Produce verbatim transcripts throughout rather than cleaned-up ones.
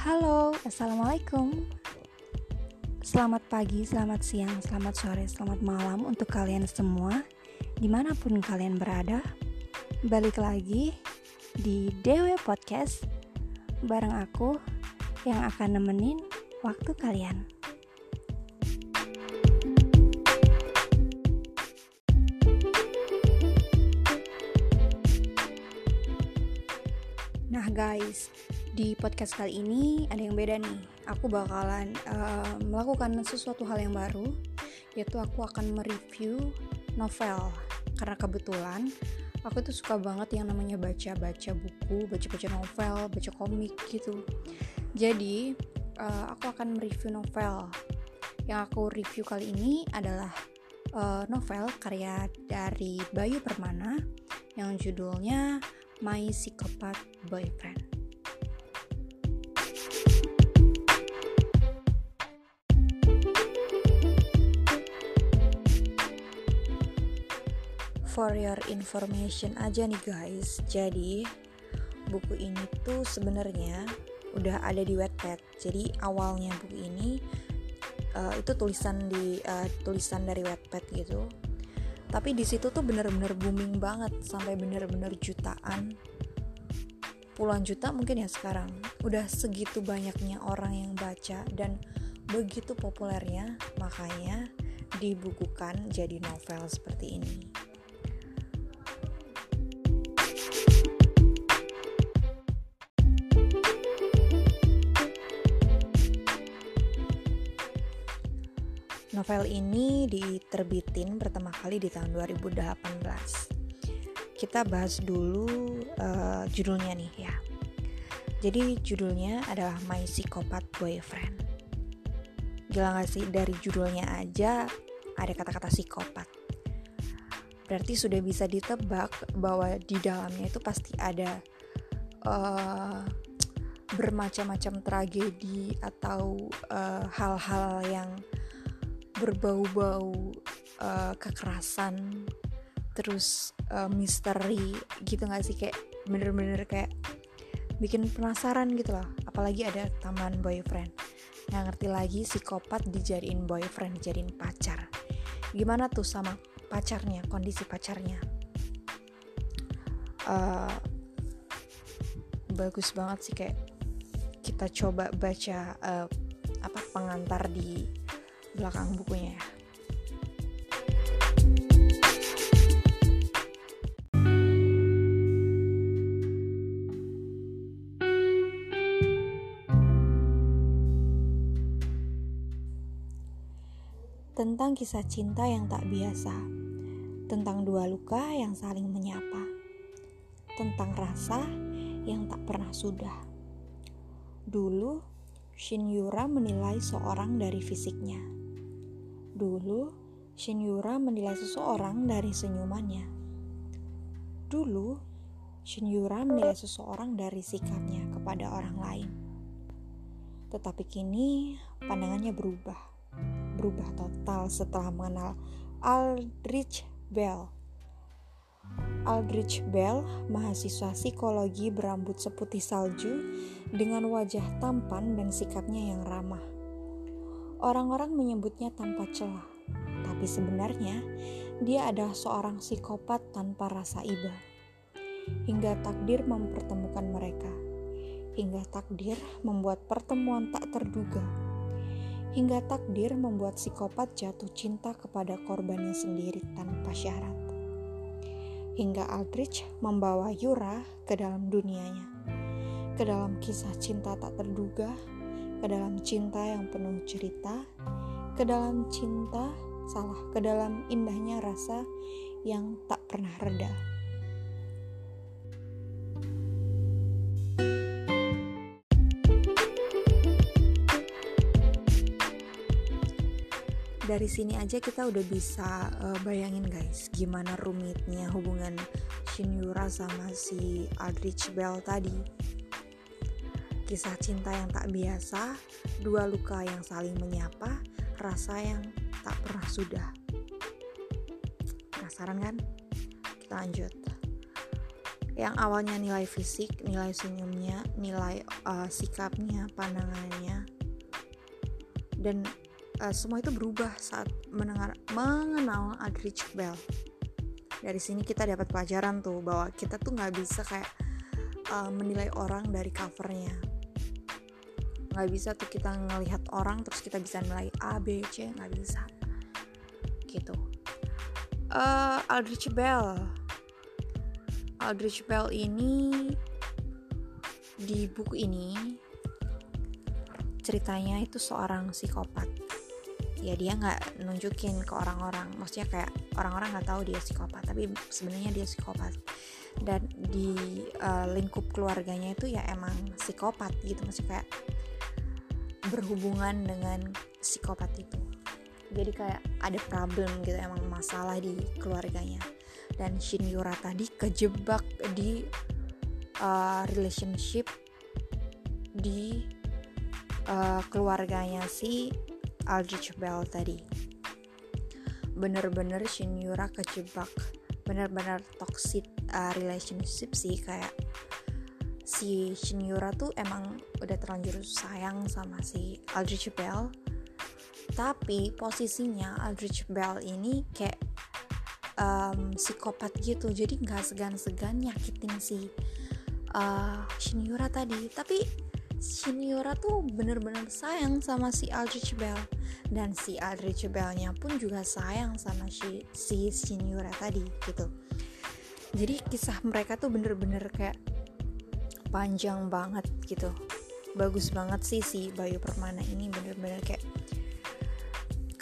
Halo, Assalamualaikum. Selamat pagi, selamat siang, selamat sore, selamat malam untuk kalian semua, dimanapun kalian berada. Balik lagi di D W Podcast bareng aku yang akan nemenin waktu kalian. Nah guys, di podcast kali ini ada yang beda nih. Aku bakalan uh, melakukan sesuatu hal yang baru, yaitu aku akan mereview novel. Karena kebetulan aku tuh suka banget yang namanya baca-baca buku, baca-baca novel, baca komik gitu. Jadi Uh, aku akan mereview novel. Yang aku review kali ini adalah uh, novel karya dari Bayu Permana yang judulnya My Psychopath Boyfriend. For your information aja nih guys, jadi buku ini tuh sebenarnya udah ada di Wattpad. Jadi awalnya buku ini uh, itu tulisan di uh, tulisan dari Wattpad gitu. Tapi di situ tuh bener-bener booming banget sampai bener-bener jutaan, puluhan juta mungkin ya sekarang. Udah segitu banyaknya orang yang baca dan begitu populernya, makanya dibukukan jadi novel seperti ini. Novel ini diterbitin pertama kali di tahun dua ribu delapan belas. Kita bahas dulu uh, judulnya nih ya. Jadi judulnya adalah My Psychopath Boyfriend. Gila gak sih, dari judulnya aja ada kata-kata psikopat. Berarti sudah bisa ditebak bahwa di dalamnya itu pasti ada uh, bermacam-macam tragedi atau uh, hal-hal yang berbau-bau uh, kekerasan, terus uh, misteri gitu nggak sih, kayak bener-bener kayak bikin penasaran gitu loh. Apalagi ada tambahan boyfriend, nggak ngerti lagi psikopat dijadiin boyfriend, dijadiin pacar, gimana tuh sama pacarnya, kondisi pacarnya. Uh, bagus banget sih, kayak kita coba baca uh, apa pengantar di belakang bukunya ya. Tentang kisah cinta yang tak biasa, tentang dua luka yang saling menyapa, tentang rasa yang tak pernah sudah. Dulu Shin Yura menilai seorang dari fisiknya. Dulu, Shin Yura menilai seseorang dari senyumannya. Dulu, Shin Yura menilai seseorang dari sikapnya kepada orang lain. Tetapi kini, pandangannya berubah. Berubah total setelah mengenal Aldrich Bell. Aldrich Bell, mahasiswa psikologi berambut seputih salju dengan wajah tampan dan sikapnya yang ramah. Orang-orang menyebutnya tanpa celah, tapi sebenarnya dia adalah seorang psikopat tanpa rasa iba. Hingga takdir mempertemukan mereka, hingga takdir membuat pertemuan tak terduga, hingga takdir membuat psikopat jatuh cinta kepada korbannya sendiri tanpa syarat. Hingga Aldrich membawa Yura ke dalam dunianya, ke dalam kisah cinta tak terduga, ke dalam cinta yang penuh cerita, ke dalam cinta salah, ke dalam indahnya rasa yang tak pernah reda. Dari sini aja kita udah bisa uh, bayangin guys, gimana rumitnya hubungan Shin Yura sama si Aldrich Bell tadi. Kisah cinta yang tak biasa, dua luka yang saling menyapa, rasa yang tak pernah sudah. Penasaran kan? Kita lanjut. Yang awalnya nilai fisik, nilai senyumnya, nilai uh, sikapnya, pandangannya, dan uh, semua itu berubah saat mendengar, mengenal Aldrich Bell. Dari sini kita dapat pelajaran tuh bahwa kita tuh nggak bisa kayak uh, menilai orang dari covernya. Gak bisa tuh kita ngelihat orang terus kita bisa nilai A, B, C, gak bisa gitu. uh, Aldrich Bell Aldrich Bell ini di buku ini ceritanya itu seorang psikopat ya. Dia gak nunjukin ke orang-orang, maksudnya kayak orang-orang gak tahu dia psikopat, tapi sebenarnya dia psikopat. Dan di uh, lingkup keluarganya itu ya emang psikopat gitu, maksudnya kayak berhubungan dengan psikopat itu. Jadi kayak ada problem gitu, emang masalah di keluarganya. Dan Shin Yura tadi kejebak di uh, relationship di uh, keluarganya si Aldrich Bell tadi. Bener-bener Shin Yura kejebak, bener-bener toxic uh, relationship sih. Kayak si Shin Yura tuh emang udah terlanjur sayang sama si Aldrich Bell, tapi posisinya Aldrich Bell ini kayak um, psikopat gitu, jadi nggak segan-segan nyakitin si uh, Shin Yura tadi. Tapi Shin Yura tuh bener-bener sayang sama si Aldrich Bell, dan si Aldrich Bell-nya pun juga sayang sama si, si Shin Yura tadi gitu. Jadi kisah mereka tuh bener-bener kayak panjang banget gitu. Bagus banget sih si Bayu Permana ini, bener-bener kayak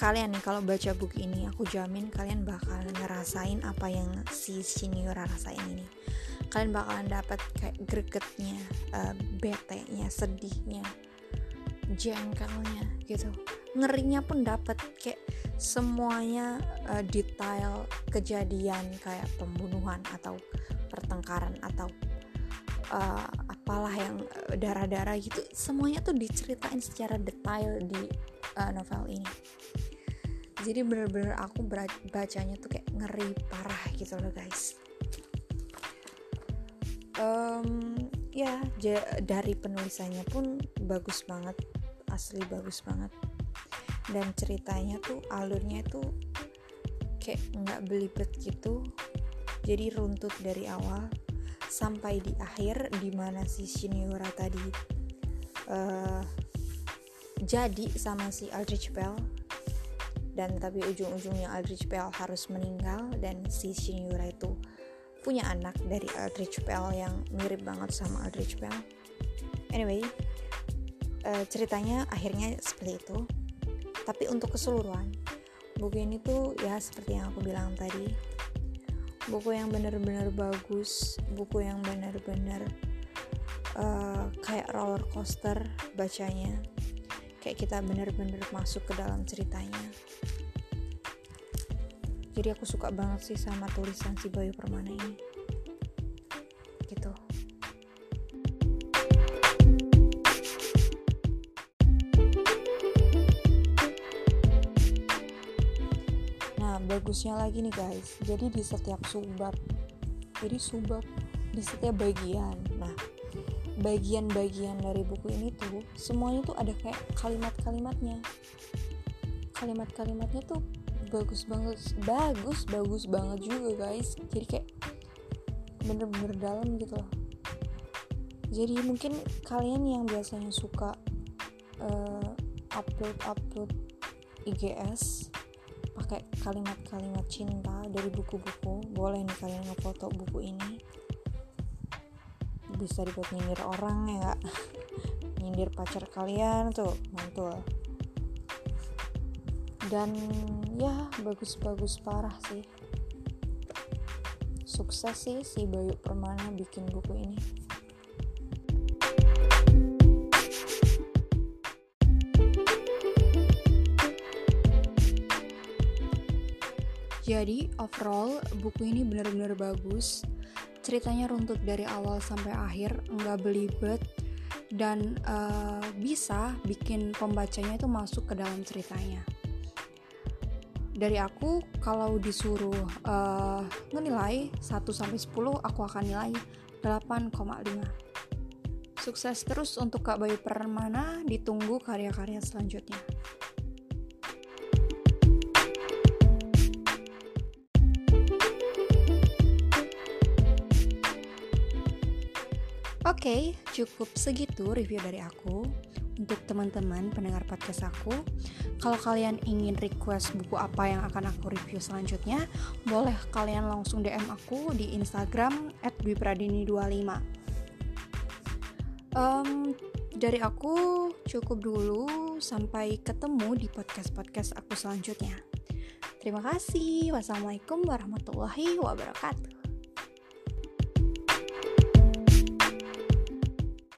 kalian nih kalau baca buku ini, aku jamin kalian bakal ngerasain apa yang si Shin Yura rasain ini. Kalian bakalan dapat kayak gregetnya, uh, betenya, sedihnya, jengkelnya gitu. Ngerinya pun dapat, kayak semuanya uh, detail kejadian kayak pembunuhan atau pertengkaran atau Uh, apalah yang uh, darah-darah gitu, semuanya tuh diceritain secara detail di uh, novel ini. Jadi bener-bener aku ber- bacanya tuh kayak ngeri parah gitu loh guys. um, ya j- dari penulisannya pun bagus banget, asli bagus banget. Dan ceritanya tuh alurnya itu kayak nggak belibet gitu, jadi runtut dari awal sampai di akhir, dimana si Shin Yura tadi uh, jadi sama si Aldrich Bell, dan tapi ujung-ujungnya Aldrich Bell harus meninggal, dan si Shin Yura itu punya anak dari Aldrich Bell yang mirip banget sama Aldrich Bell. Anyway, uh, ceritanya akhirnya seperti itu. Tapi untuk keseluruhan buku ini tuh ya seperti yang aku bilang tadi, buku yang benar-benar bagus, buku yang benar-benar uh, kayak roller coaster bacanya, kayak kita benar-benar masuk ke dalam ceritanya. Jadi aku suka banget sih sama tulisan si Bayu Permana ini gitu. Bagusnya lagi nih guys, jadi di setiap subbab, jadi subbab di setiap bagian, nah bagian-bagian dari buku ini tuh semuanya tuh ada kayak kalimat-kalimatnya. Kalimat-kalimatnya tuh bagus banget, bagus bagus banget juga guys. Jadi kayak bener-bener dalam gitu loh. Jadi mungkin kalian yang biasanya suka uh, upload-upload I G S pakai kalimat-kalimat cinta dari buku-buku, boleh nih kalian ngefoto buku ini. Bisa dibuat nyindir orang ya gak? Nyindir pacar kalian tuh mantul. Dan ya bagus-bagus parah sih. Sukses sih si Bayu Permana bikin buku ini. Jadi overall buku ini benar-benar bagus. Ceritanya runtut dari awal sampai akhir, enggak belibet, dan uh, bisa bikin pembacanya itu masuk ke dalam ceritanya. Dari aku, kalau disuruh uh, ngenilai satu sampai sepuluh, aku akan nilai delapan koma lima. Sukses terus untuk Kak Bayu Permana, ditunggu karya-karya selanjutnya. Oke, okay, cukup segitu review dari aku. Untuk teman-teman pendengar podcast aku, kalau kalian ingin request buku apa yang akan aku review selanjutnya, boleh kalian langsung D M aku di Instagram et bipradini dua lima. um, Dari aku cukup dulu. Sampai ketemu di podcast-podcast aku selanjutnya. Terima kasih. Wassalamualaikum warahmatullahi wabarakatuh.